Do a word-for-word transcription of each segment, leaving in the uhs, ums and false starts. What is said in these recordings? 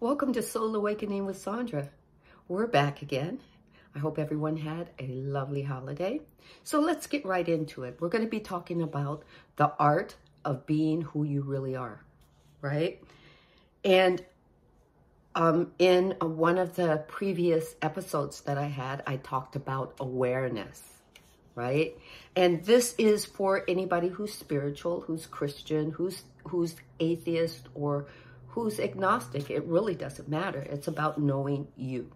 Welcome to Soul Awakening with Sandra. We're back again. I hope everyone had a lovely holiday. So let's get right into it. We're going to be talking about the art of being who you really are, right? And um, in a, one of the previous episodes that I had, I talked about awareness, right? And this is for anybody who's spiritual, who's Christian, who's who's atheist, or who's agnostic. It really doesn't matter. It's about knowing you.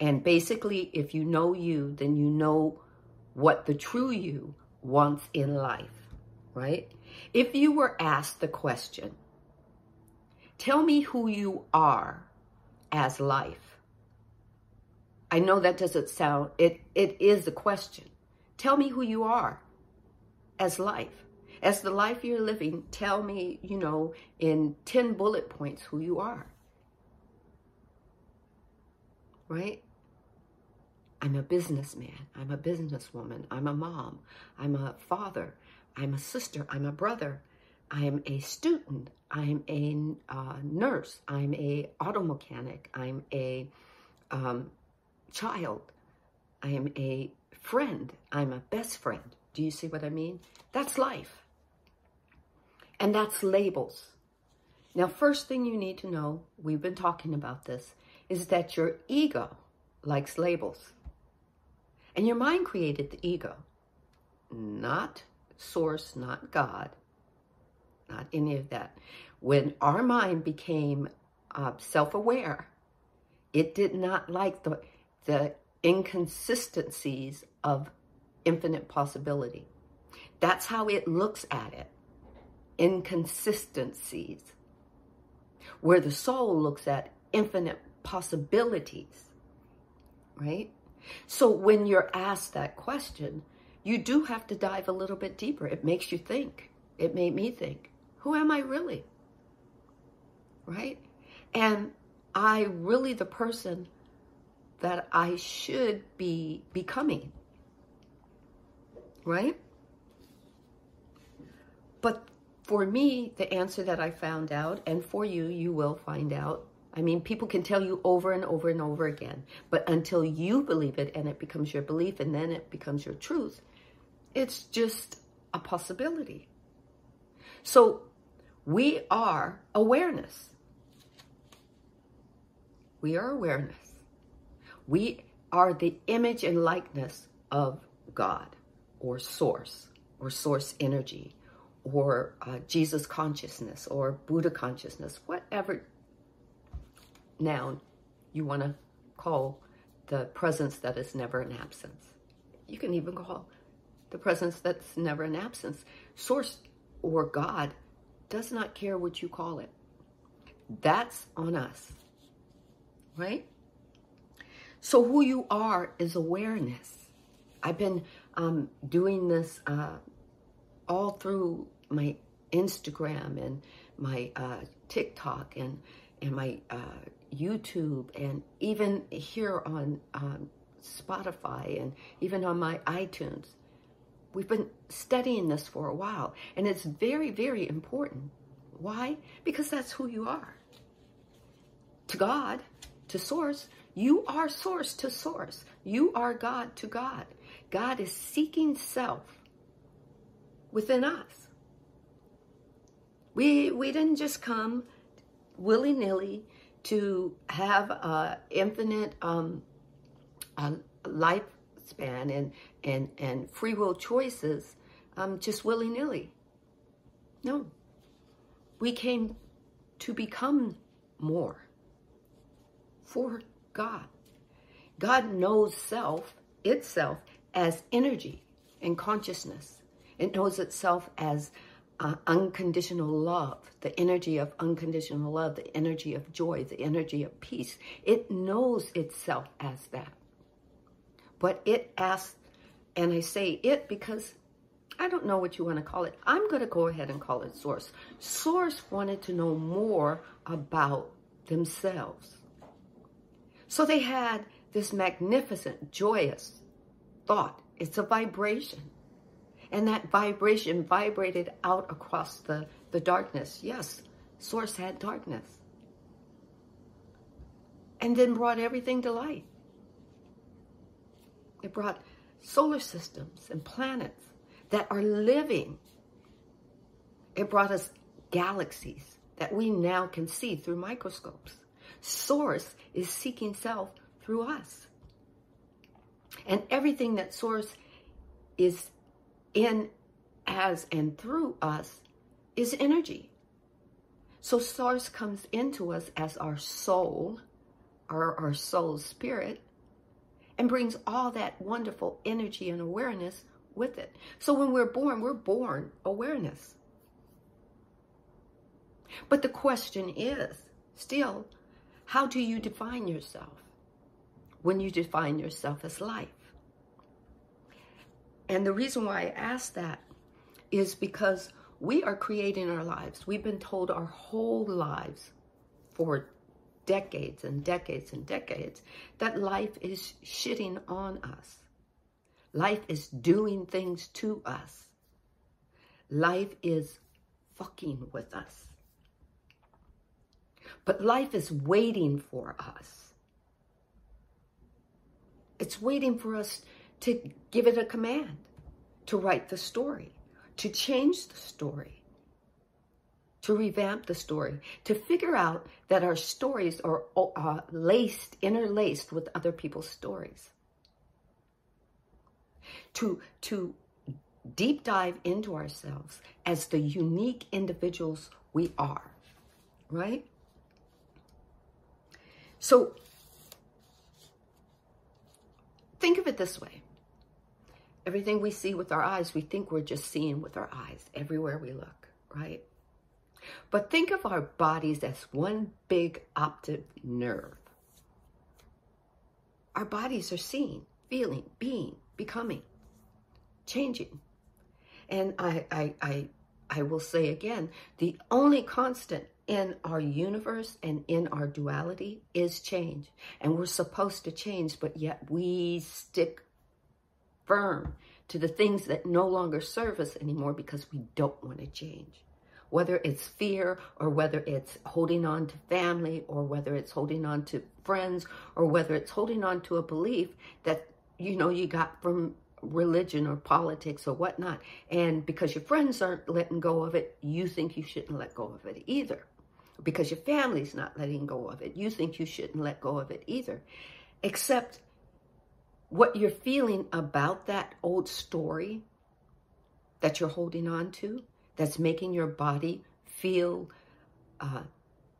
And basically, if you know you, then you know what the true you wants in life, right? If you were asked the question, tell me who you are as life. I know that doesn't sound, it, it is a question. Tell me who you are as life. As the life you're living, tell me, you know, in ten bullet points who you are. Right? I'm a businessman. I'm a businesswoman. I'm a mom. I'm a father. I'm a sister. I'm a brother. I'm a student. I'm a uh, nurse. I'm a auto mechanic. I'm a um, child. I am a friend. I'm a best friend. Do you see what I mean? That's life. And that's labels. Now, first thing you need to know, we've been talking about this, is that your ego likes labels. And your mind created the ego. Not source, not God, not any of that. When our mind became uh, self-aware, it did not like the, the inconsistencies of infinite possibility. That's how it looks at it. Inconsistencies, where the soul looks at infinite possibilities, right? So when you're asked that question, you do have to dive a little bit deeper. It makes you think. It made me think, who am I really, right? Am I really the person that I should be becoming, right? But for me, the answer that I found out, and for you, you will find out. I mean, people can tell you over and over and over again, but until you believe it and it becomes your belief and then it becomes your truth, it's just a possibility. So we are awareness. We are awareness. We are the image and likeness of God or source or source energy, or uh, Jesus consciousness, or Buddha consciousness, whatever noun you want to call the presence that is never an absence. You can even call the presence that's never an absence. Source or God does not care what you call it. That's on us, right? So who you are is awareness. I've been um, doing this uh, all through my Instagram and my uh, TikTok and, and my uh, YouTube and even here on um, Spotify and even on my iTunes. We've been studying this for a while and it's very, very important. Why? Because that's who you are. To God, to source, you are source to source. You are God to God. God is seeking self within us. We we didn't just come willy-nilly to have an infinite um, uh, lifespan and, and, and free will choices um, just willy-nilly. No. We came to become more for God. God knows self, itself, as energy and consciousness. It knows itself as uh, unconditional love, the energy of unconditional love, the energy of joy, the energy of peace. It knows itself as that. But it asks, and I say it because I don't know what you want to call it. I'm going to go ahead and call it Source. Source wanted to know more about themselves. So they had this magnificent, joyous thought. It's a vibration. And that vibration vibrated out across the, the darkness. Yes, Source had darkness. and then brought everything to light. It brought solar systems and planets that are living. It brought us galaxies that we now can see through microscopes. Source is seeking self through us. And everything that Source is in, as, and through us is energy. So Source comes into us as our soul, our, our soul spirit, and brings all that wonderful energy and awareness with it. So when we're born, we're born awareness. But the question is still, how do you define yourself when you define yourself as life? And the reason why I ask that is because we are creating our lives. We've been told our whole lives for decades and decades and decades that life is shitting on us. Life is doing things to us. Life is fucking with us. But life is waiting for us. It's waiting for us to give it a command, to write the story, to change the story, to revamp the story, to figure out that our stories are uh, laced, interlaced with other people's stories. To, to deep dive into ourselves as the unique individuals we are, right? So think of it this way. Everything we see with our eyes, we think we're just seeing with our eyes everywhere we look, right? But think of our bodies as one big optic nerve. Our bodies are seeing, feeling, being, becoming, changing. And I, I, I, I will say again, the only constant in our universe and in our duality is change. And we're supposed to change, but yet we stick firm to the things that no longer serve us anymore because we don't want to change. Whether it's fear, or whether it's holding on to family, or whether it's holding on to friends, or whether it's holding on to a belief that, you know, you got from religion or politics or whatnot. And because your friends aren't letting go of it, you think you shouldn't let go of it either. Because your family's not letting go of it, you think you shouldn't let go of it either. Except what you're feeling about that old story that you're holding on to, that's making your body feel uh,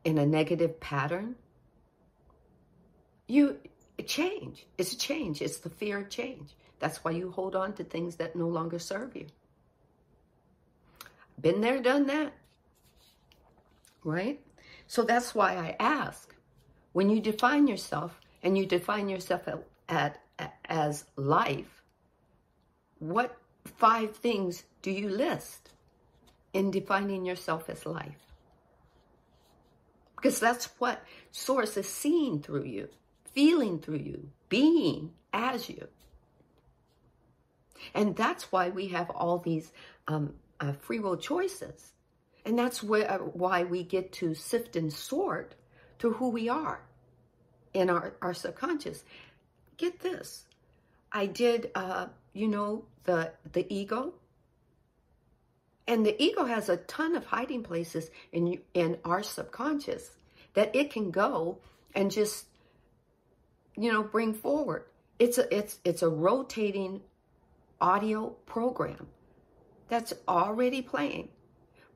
in a negative pattern, you change. It's a change. It's the fear of change. That's why you hold on to things that no longer serve you. Been there, done that, right? So that's why I ask, when you define yourself and you define yourself at, at, at, as life, what five things do you list in defining yourself as life? Because that's what Source is seeing through you, feeling through you, being as you. And that's why we have all these um, uh, free will choices. And that's where, uh, why we get to sift and sort to who we are in our, our subconscious. Get this. I did, uh, you know, the, the ego. And the ego has a ton of hiding places in, in our subconscious that it can go and just, you know, bring forward. It's a, it's, it's a rotating audio program that's already playing.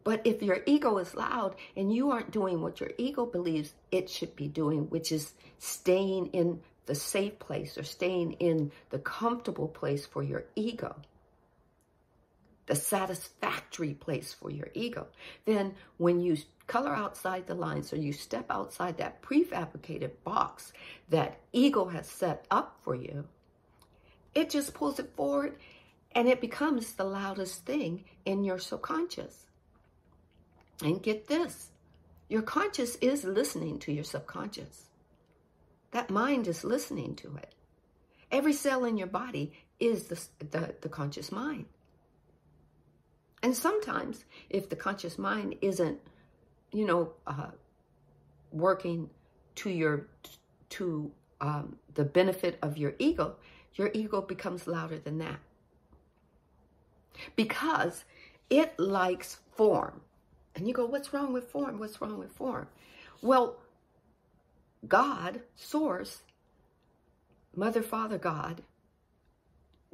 But if your ego is loud and you aren't doing what your ego believes it should be doing, which is staying in the safe place or staying in the comfortable place for your ego, the satisfactory place for your ego, then when you color outside the lines or you step outside that prefabricated box that ego has set up for you, it just pulls it forward and it becomes the loudest thing in your subconscious. And get this, your conscious is listening to your subconscious. That mind is listening to it. Every cell in your body is the, the, the conscious mind. And sometimes if the conscious mind isn't, you know, uh, working to your, to um, the benefit of your ego, your ego becomes louder than that. Because it likes form. And you go, what's wrong with form? What's wrong with form? Well, God, Source, Mother, Father, God,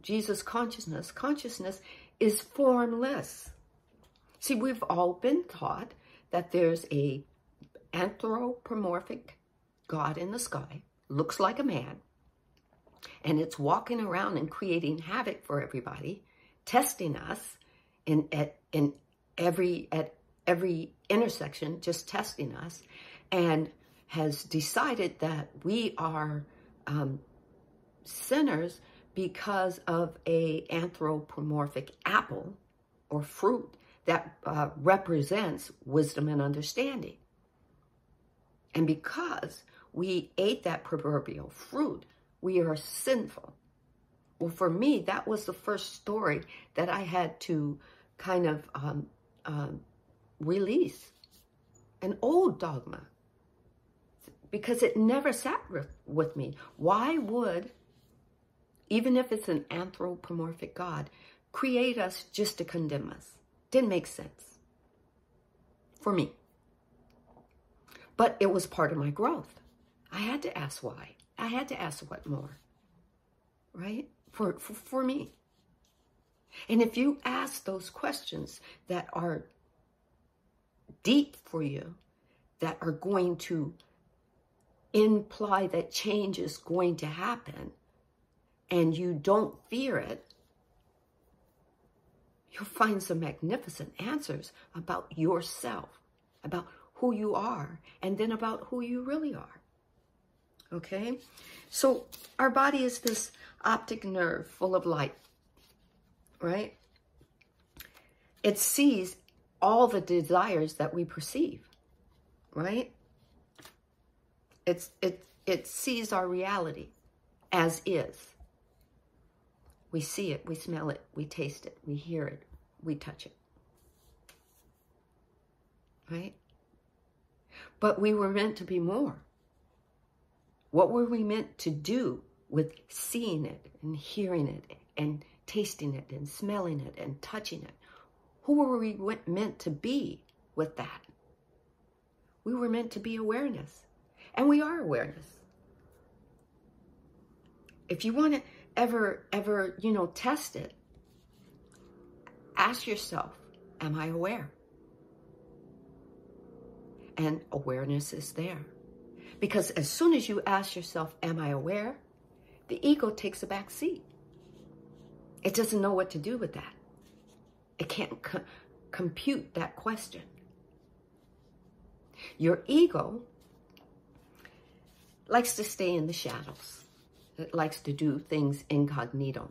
Jesus, consciousness. Consciousness is formless. See, we've all been taught that there's a anthropomorphic God in the sky, looks like a man, and it's walking around and creating havoc for everybody, testing us in at in every at every intersection, just testing us, and has decided that we are um, sinners because of a anthropomorphic apple or fruit that uh, represents wisdom and understanding. And because we ate that proverbial fruit, we are sinful. Well, for me, that was the first story that I had to kind of um, um, release. An old dogma. Because it never sat with me. Why would, even if it's an anthropomorphic God, create us just to condemn us? Didn't make sense for me. But it was part of my growth. I had to ask why. I had to ask what more, right? For, for, for me. And if you ask those questions that are deep for you, that are going to imply that change is going to happen, and you don't fear it, you'll find some magnificent answers about yourself, about who you are, and then about who you really are. Okay? So our body is this optic nerve full of light, right? It sees all the desires that we perceive, right? It's, it, it sees our reality as is. We see it, we smell it, we taste it, we hear it, we touch it, right? But we were meant to be more. What were we meant to do with seeing it and hearing it and tasting it and smelling it and touching it? Who were we meant to be with that? We were meant to be awareness. And we are awareness. If you want to ever, ever, you know, test it, ask yourself, am I aware? And awareness is there. Because as soon as you ask yourself, am I aware? The ego takes a back seat. It doesn't know what to do with that. It can't co- compute that question. Your ego likes to stay in the shadows. It likes to do things incognito.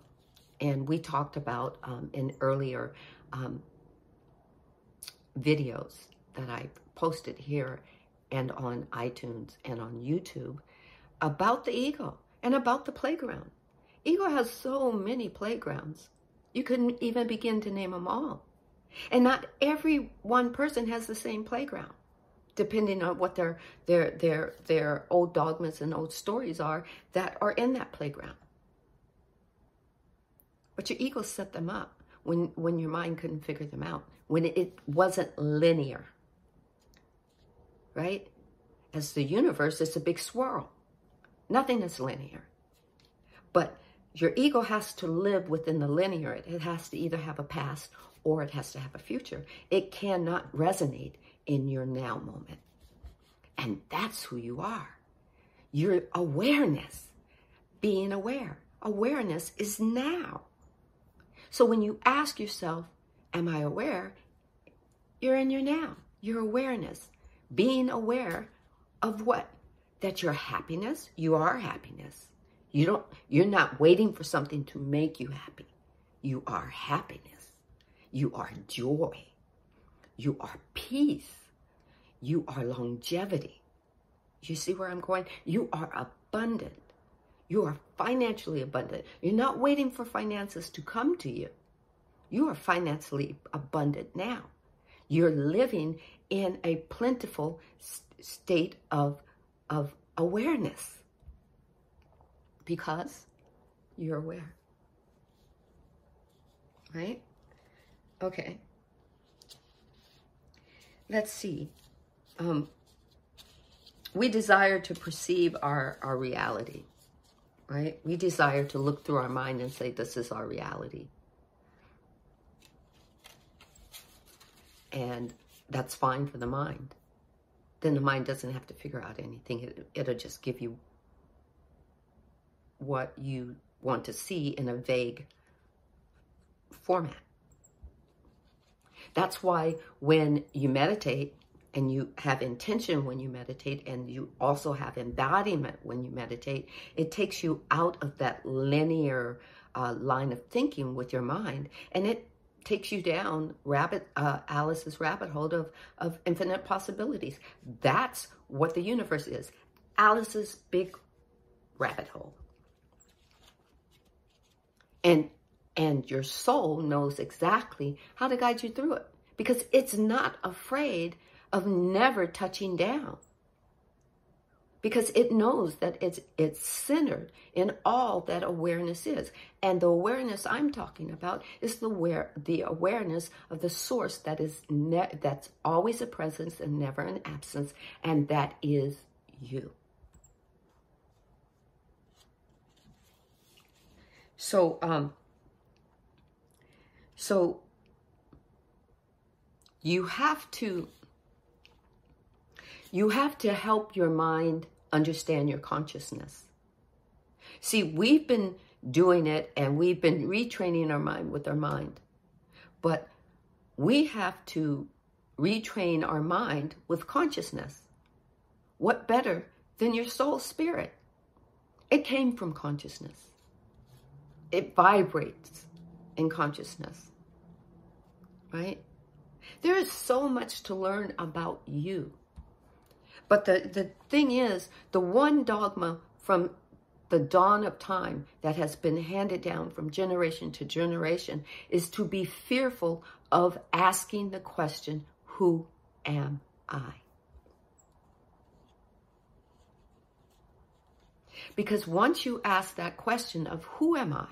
And we talked about um, in earlier um, videos that I posted here and on iTunes and on YouTube about the ego and about the playground. Ego has so many playgrounds. You couldn't even begin to name them all. And not every one person has the same playground, depending on what their, their, their, their old dogmas and old stories are that are in that playground. But your ego set them up when, when your mind couldn't figure them out, when it wasn't linear, right? As the universe, it's a big swirl. Nothing is linear. But your ego has to live within the linear. It has to either have a past or it has to have a future. It cannot resonate in your now moment. And that's who you are. Your awareness, being aware. Awareness is now. So when you ask yourself, am I aware? You're in your now, your awareness. Being aware of what? That your happiness, you are happiness. You don't, you're not waiting for something to make you happy. You are happiness. You are joy. You are peace. You are longevity. You see where I'm going? You are abundant. You are financially abundant. You're not waiting for finances to come to you. You are financially abundant now. You're living in a plentiful st- state of, of awareness. because you're aware, right? Okay. Let's see. Um, we desire to perceive our, our reality, right? We desire to look through our mind and say, this is our reality. And that's fine for the mind. Then the mind doesn't have to figure out anything. It, it'll just give you what you want to see in a vague format. That's why when you meditate and you have intention when you meditate and you also have embodiment when you meditate, it takes you out of that linear uh, line of thinking with your mind, and it takes you down rabbit uh, Alice's rabbit hole of, of infinite possibilities. That's what the universe is. Alice's big rabbit hole. And And your soul knows exactly how to guide you through it, because it's not afraid of never touching down, because it knows that it's, it's centered in all that awareness is. And the awareness I'm talking about is the, where, the awareness of the source that is ne- that's always a presence and never an absence, and that is you. So, um, So you have to, you have to help your mind understand your consciousness. See, we've been doing it and we've been retraining our mind with our mind, but we have to retrain our mind with consciousness. What better than your soul spirit? It came from consciousness. It vibrates in consciousness. Right? There is so much to learn about you. But the, the thing is, the one dogma from the dawn of time that has been handed down from generation to generation is to be fearful of asking the question, who am I? Because once you ask that question of who am I,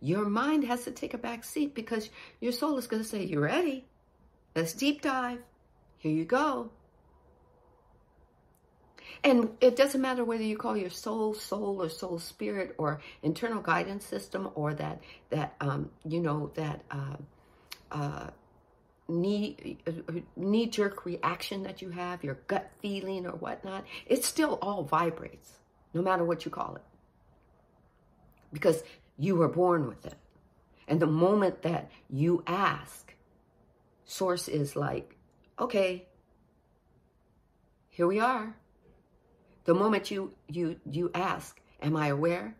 your mind has to take a back seat, because your soul is going to say, you ready? Let's deep dive. Here you go. And it doesn't matter whether you call your soul, soul, or soul spirit, or internal guidance system, or that, that um, you know, that uh, uh, knee, uh, knee-jerk reaction that you have, your gut feeling or whatnot. It still all vibrates, no matter what you call it. Because you were born with it. And the moment that you ask, Source is like, okay, here we are. The moment you, you, you ask, am I aware?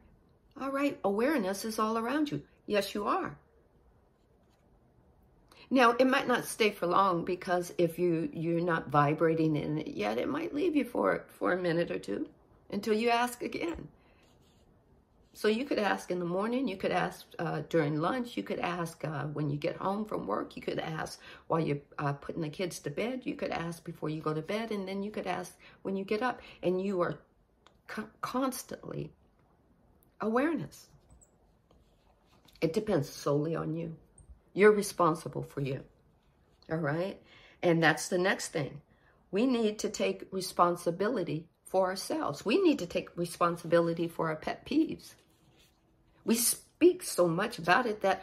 All right, awareness is all around you. Yes, you are. Now, it might not stay for long, because if you, you're not vibrating in it yet, it might leave you for, for a minute or two until you ask again. So you could ask in the morning, you could ask uh, during lunch, you could ask uh, when you get home from work, you could ask while you're uh, putting the kids to bed, you could ask before you go to bed, and then you could ask when you get up, and you are co- constantly awareness. It depends solely on you. You're responsible for you, all right? And that's the next thing. We need to take responsibility for ourselves. We need to take responsibility for our pet peeves. We speak so much about it that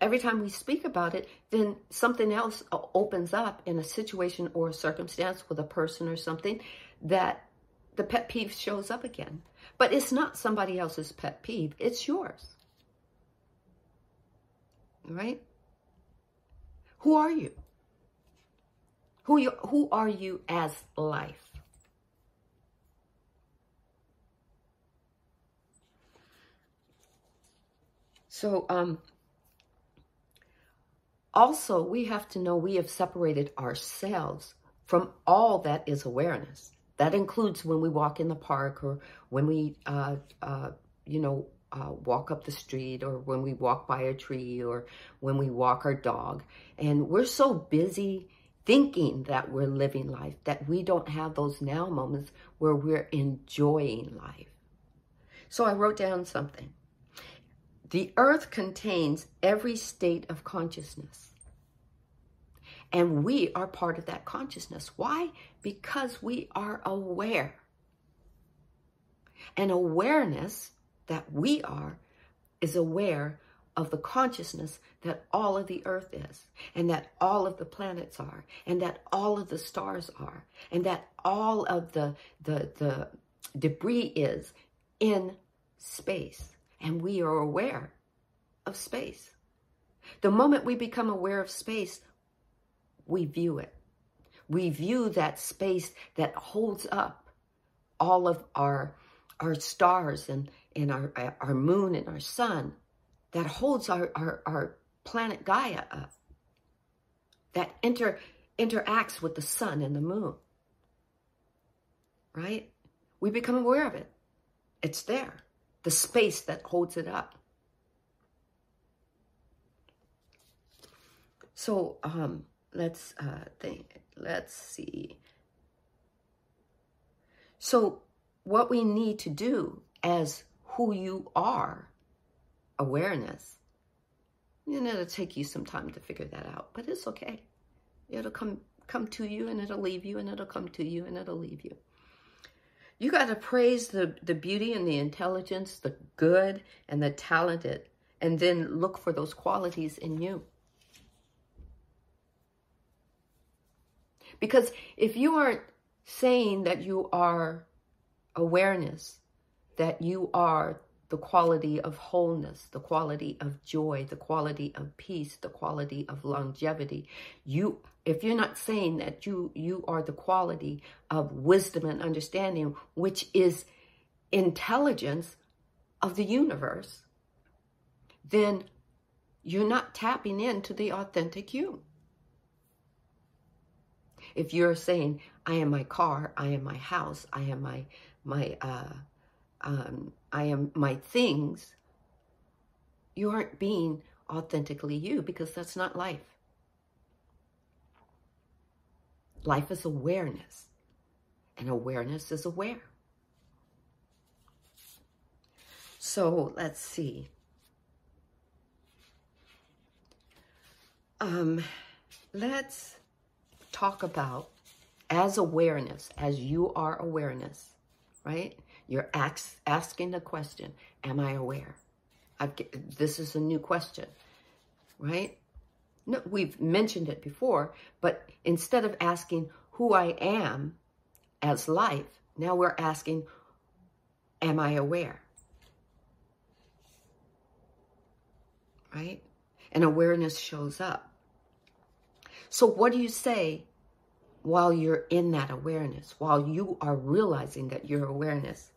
every time we speak about it, then something else opens up in a situation or a circumstance with a person or something, that the pet peeve shows up again. But it's not somebody else's pet peeve. It's yours. Right? Who are you? Who you, who are you as life? So um, also, we have to know we have separated ourselves from all that is awareness. That includes when we walk in the park, or when we, uh, uh, you know, uh, walk up the street, or when we walk by a tree, or when we walk our dog. And we're so busy thinking that we're living life that we don't have those now moments where we're enjoying life. So I wrote down something. The earth contains every state of consciousness. And we are part of that consciousness. Why? Because we are aware. And awareness that we are is aware of the consciousness that all of the earth is, and that all of the planets are, and that all of the stars are, and that all of the, the, the debris is in space. And we are aware of space. The moment we become aware of space, we view it. We view that space that holds up all of our, our stars and, and our, our moon and our sun, that holds our, our, our planet Gaia up, that inter, interacts with the sun and the moon, right? We become aware of it. It's there, the space that holds it up. So, um, Let's uh, think, let's see. So what we need to do as who you are, awareness, and it'll take you some time to figure that out, but it's okay. It'll come, come to you, and it'll leave you, and it'll come to you, and it'll leave you. You got to praise the, the beauty and the intelligence, the good and the talented, and then look for those qualities in you. Because if you aren't saying that you are awareness, that you are the quality of wholeness, the quality of joy, the quality of peace, the quality of longevity, you, if you're not saying that you, you are the quality of wisdom and understanding, which is intelligence of the universe, then you're not tapping into the authentic you. If you're saying, I am my car, I am my house, I am my, my, uh, um, I am my things, you aren't being authentically you, because that's not life. Life is awareness, and awareness is aware. So let's see. Um, let's... talk about as awareness, as you are awareness, right? You're ask, asking the question, am I aware? I've, this is a new question, right? No, we've mentioned it before, but instead of asking who I am as life, now we're asking, am I aware? Right? And awareness shows up. So what do you say while you're in that awareness, while you are realizing that you're awareness?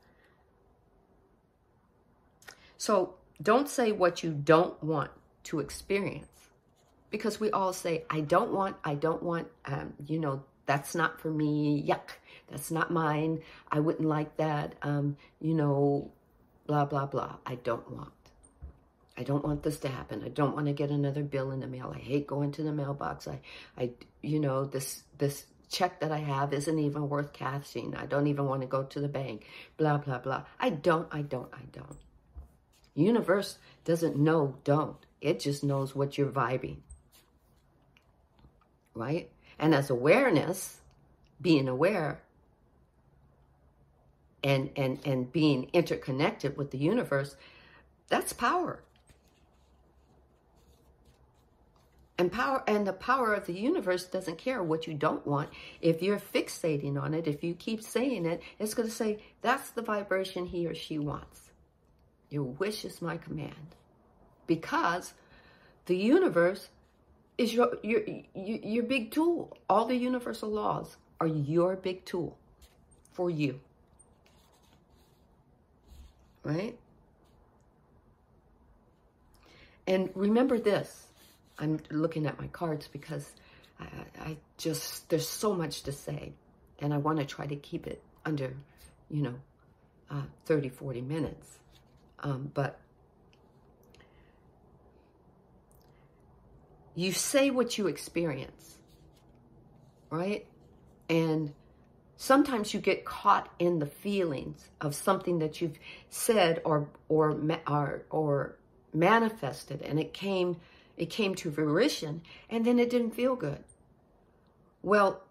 So don't say what you don't want to experience, because we all say, I don't want, I don't want, um, you know, that's not for me, yuck, that's not mine, I wouldn't like that, um, you know, blah, blah, blah, I don't want. I don't want this to happen. I don't want to get another bill in the mail. I hate going to the mailbox. I, I, you know, this, this check that I have isn't even worth cashing. I don't even want to go to the bank, blah, blah, blah. I don't, I don't, I don't. Universe doesn't know don't. It just knows what you're vibing, right? And as awareness, being aware and, and, and being interconnected with the universe, that's power. And power, and the power of the universe doesn't care what you don't want. If you're fixating on it, if you keep saying it, it's going to say, that's the vibration he or she wants. Your wish is my command. Because the universe is your, your, your, your big tool. All the universal laws are your big tool for you. Right? And remember this. I'm looking at my cards because I, I just, there's so much to say. And I want to try to keep it under, you know, uh, thirty, forty minutes. Um, but you say what you experience, right? And Sometimes you get caught in the feelings of something that you've said or or or, or manifested, and it came it came to fruition, and then it didn't feel good. Well,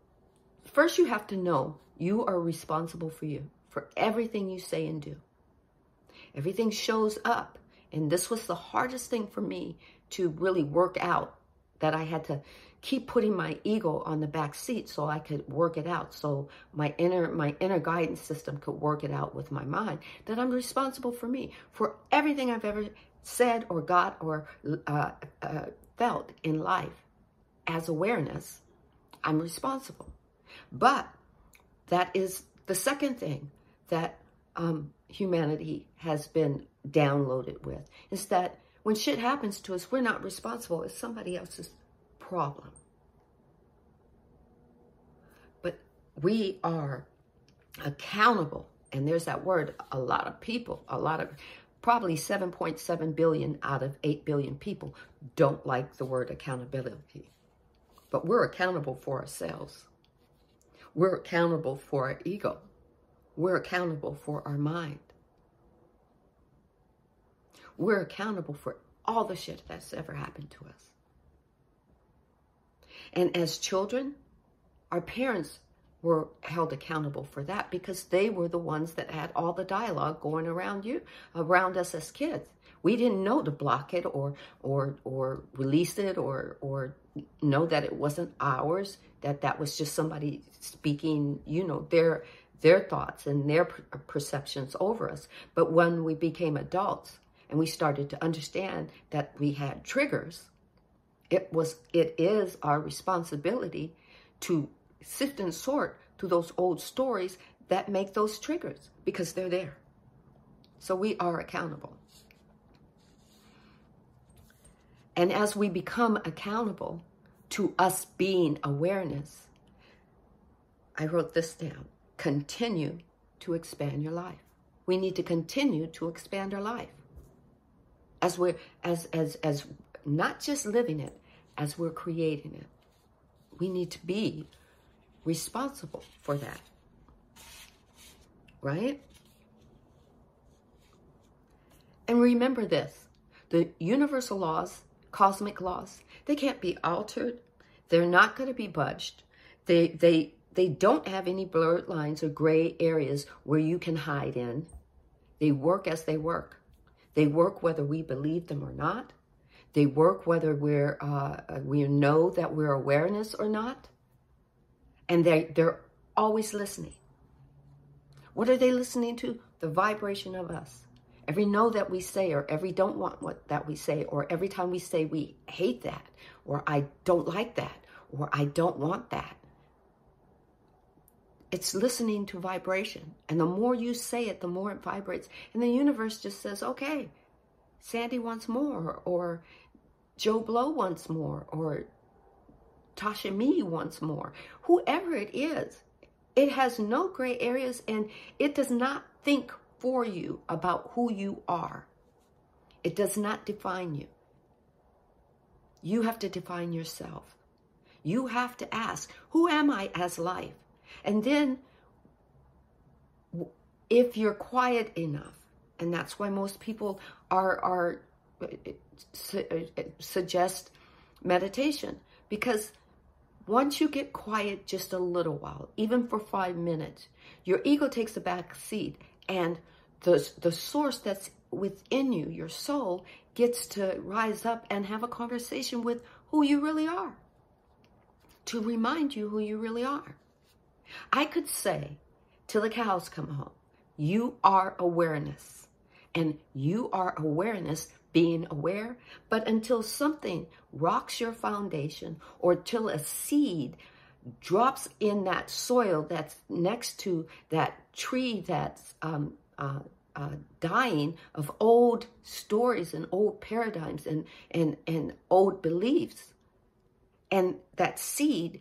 first you have to know you are responsible for you, for everything you say and do. Everything shows up, and this was the hardest thing for me to really work out, that I had to keep putting my ego on the back seat so I could work it out, so my inner my inner guidance system could work it out with my mind, that I'm responsible for me, for everything I've ever said or got or uh, uh, felt in life. As awareness, I'm responsible. But that is the second thing that um, humanity has been downloaded with, is that when shit happens to us, we're not responsible. It's somebody else's problem. But we are accountable. And there's that word, a lot of people, a lot of, probably seven point seven billion out of eight billion people don't like the word accountability. But we're accountable for ourselves. We're accountable for our ego. We're accountable for our mind. We're accountable for all the shit that's ever happened to us. And as children, our parents were held accountable for that, because they were the ones that had all the dialogue going around you, around us as kids. We didn't know to block it or or or release it or or know that it wasn't ours, that that was just somebody speaking, you know, their their thoughts and their per perceptions over us. But when we became adults, and we started to understand that we had triggers, it was, it is our responsibility to sift and sort through those old stories that make those triggers, because they're there. So we are accountable. And as we become accountable to us being awareness, I wrote this down: continue to expand your life. We need to continue to expand our life. As we're, as, as, as not just living it, as we're creating it, we need to be responsible for that, right? And remember this, the universal laws, cosmic laws, they can't be altered. They're not going to be budged. They, they, they don't have any blurred lines or gray areas where you can hide in. They work as they work. They work whether we believe them or not. They work whether we're, uh, we know that we're awareness or not. And they, they're always listening. What are they listening to? The vibration of us. Every no that we say, or every don't want what that we say, or every time we say we hate that, or I don't like that, or I don't want that. It's listening to vibration. And the more you say it, the more it vibrates. And the universe just says, okay, Sandy wants more, or Joe Blow wants more, or Tasha Mee wants more. Whoever it is, it has no gray areas, and it does not think for you about who you are. It does not define you. You have to define yourself. You have to ask, who am I as life? And then if you're quiet enough, and that's why most people are, are su suggest meditation, because once you get quiet just a little while, even for five minutes, your ego takes a back seat, and the, the source that's within you, your soul, gets to rise up and have a conversation with who you really are, to remind you who you really are. I could say, till the cows come home, you are awareness, and you are awareness being aware. But until something rocks your foundation, or till a seed drops in that soil that's next to that tree that's um, uh, uh, dying of old stories and old paradigms and, and, and old beliefs, and that seed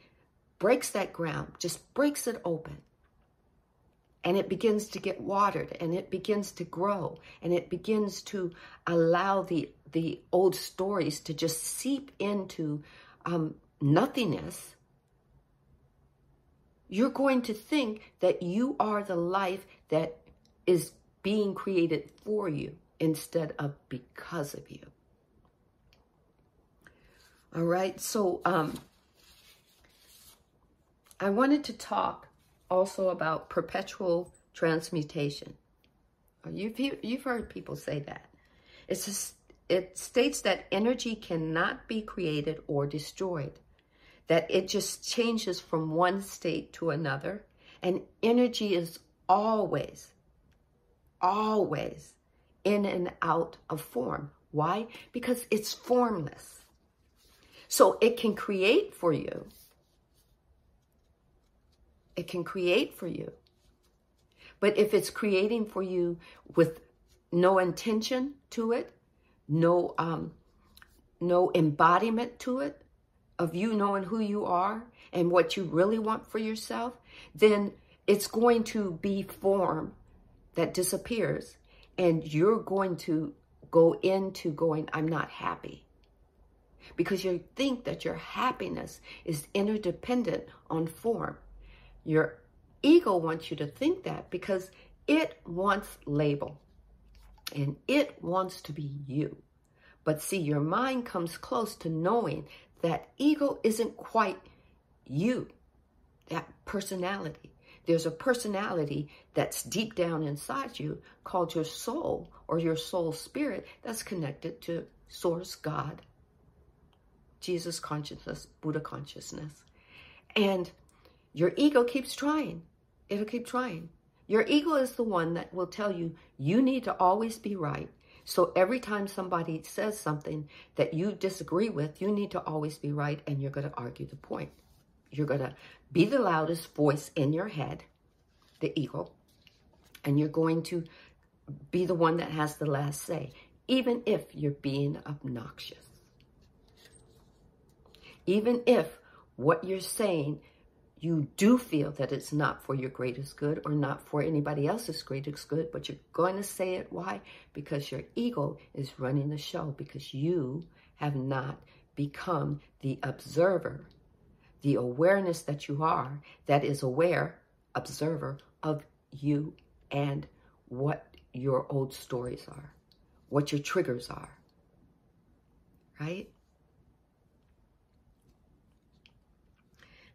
breaks that ground, just breaks it open. And it begins to get watered, and it begins to grow, and it begins to allow the, the old stories to just seep into um, nothingness. you're going to think that you are the life that is being created for you instead of because of you. All right, so um, I wanted to talk also about perpetual transmutation. You've, you've heard people say that. It's just, it states that energy cannot be created or destroyed, that it just changes from one state to another, and energy is always, always in and out of form. Why? Because it's formless. So it can create for you. It can create for you. But if it's creating for you with no intention to it, no, um, no embodiment to it, of you knowing who you are and what you really want for yourself, then it's going to be form that disappears, and you're going to go into going, I'm not happy. Because you think that your happiness is interdependent on form. Your ego wants you to think that because it wants label and it wants to be you. But see, your mind comes close to knowing that ego isn't quite you, that personality. There's a personality that's deep down inside you called your soul or your soul spirit that's connected to Source, God, Jesus consciousness, Buddha consciousness. And your ego keeps trying. It'll keep trying. Your ego is the one that will tell you, you need to always be right. So every time somebody says something that you disagree with, you need to always be right, and you're going to argue the point. You're going to be the loudest voice in your head, the ego, and you're going to be the one that has the last say, even if you're being obnoxious. Even if what you're saying, you do feel that it's not for your greatest good or not for anybody else's greatest good, but you're going to say it. Why? Because your ego is running the show, because you have not become the observer, the awareness that you are, that is aware, observer of you and what your old stories are, what your triggers are, right?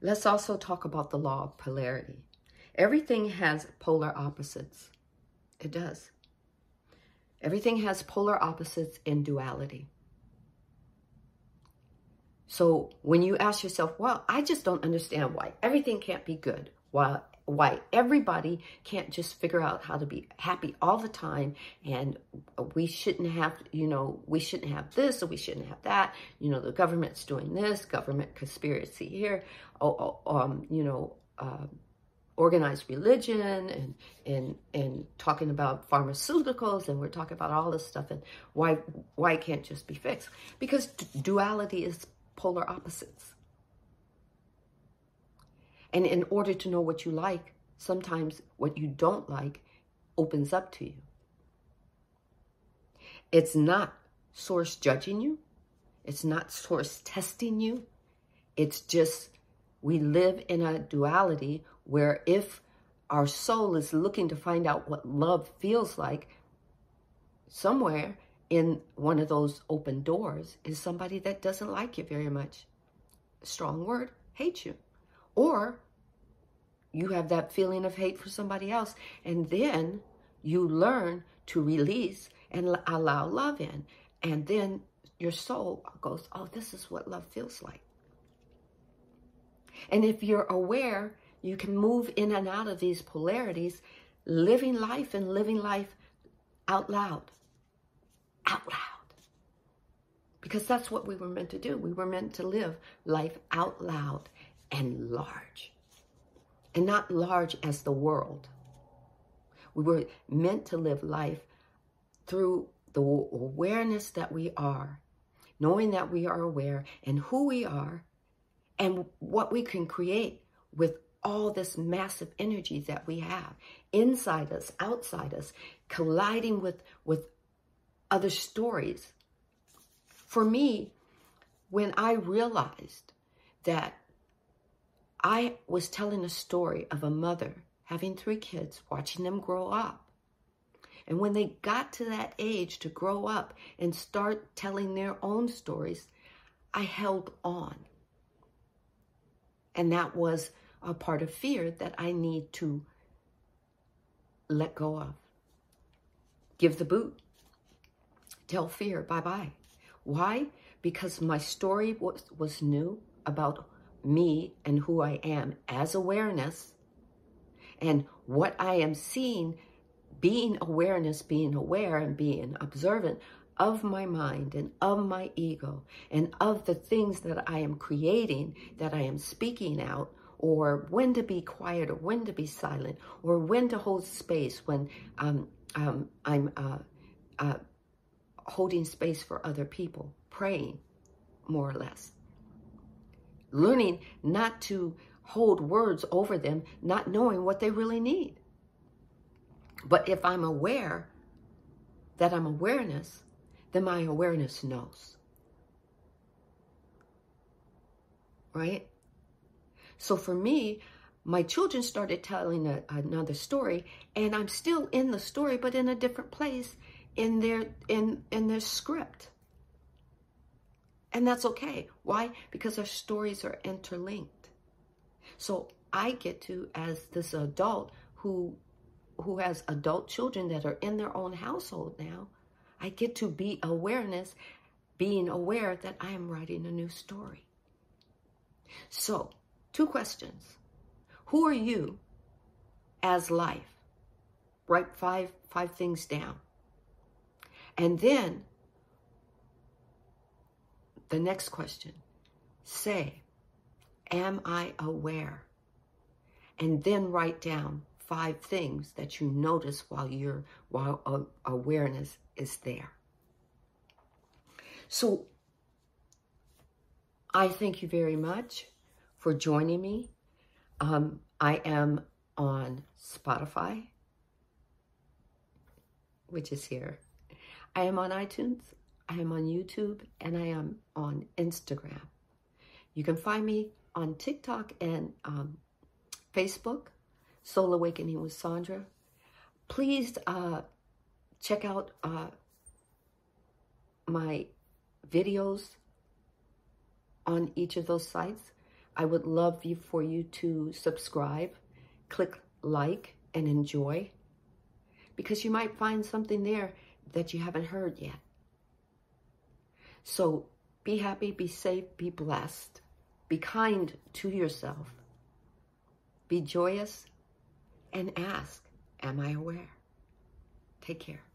Let's also talk about the law of polarity. Everything has polar opposites. It does. Everything has polar opposites in duality. So when you ask yourself, well, I just don't understand why everything can't be good, why, why everybody can't just figure out how to be happy all the time, and we shouldn't have, you know, we shouldn't have this or we shouldn't have that. You know, the government's doing this, government conspiracy here, oh, oh, um, you know, uh, organized religion and, and, and talking about pharmaceuticals, and we're talking about all this stuff, and why, why it can't just be fixed. Because duality is polar opposites. And in order to know what you like, sometimes what you don't like opens up to you. It's not Source judging you. It's not Source testing you. It's just, we live in a duality where if our soul is looking to find out what love feels like, somewhere in one of those open doors is somebody that doesn't like you very much. Strong word, hate you. Or you have that feeling of hate for somebody else, and then you learn to release and allow love in. And then your soul goes, oh, this is what love feels like. And if you're aware, you can move in and out of these polarities, living life and living life out loud. Out loud. Because that's what we were meant to do. We were meant to live life out loud and large. And not large as the world. We were meant to live life through the awareness that we are. Knowing that we are aware and who we are. And what we can create with all this massive energy that we have. Inside us, outside us. Colliding with, with other stories. For me, when I realized that I was telling a story of a mother having three kids, watching them grow up. And when they got to that age to grow up and start telling their own stories, I held on. And that was a part of fear that I need to let go of. Give the boot. Tell fear, bye-bye. Why? Because my story was, was new about me and who I am as awareness, and what I am seeing, being awareness, being aware and being observant of my mind and of my ego and of the things that I am creating, that I am speaking out, or when to be quiet or when to be silent or when to hold space when um, um, I'm uh, uh, holding space for other people, praying more or less. Learning not to hold words over them, not knowing what they really need. But if I'm aware that I'm awareness, then my awareness knows. Right? So for me, my children started telling a, another story, and I'm still in the story, but in a different place in their, in, in their script. And that's okay. Why? Because our stories are interlinked. So I get to, as this adult who, who has adult children that are in their own household now, I get to be awareness, being aware that I am writing a new story. So, two questions. Who are you as life? Write five, five things down. And then, the next question, say, am I aware? And then write down five things that you notice while your while uh, awareness is there. So I thank you very much for joining me. Um, I am on Spotify, which is here. I am on iTunes. I am on YouTube, and I am on Instagram. You can find me on TikTok and um, Facebook, Soul Awakening with Sandra. Please uh, check out uh, my videos on each of those sites. I would love you for you to subscribe, click like, and enjoy, because you might find something there that you haven't heard yet. So be happy, be safe, be blessed, be kind to yourself, be joyous, and ask, am I aware? Take care.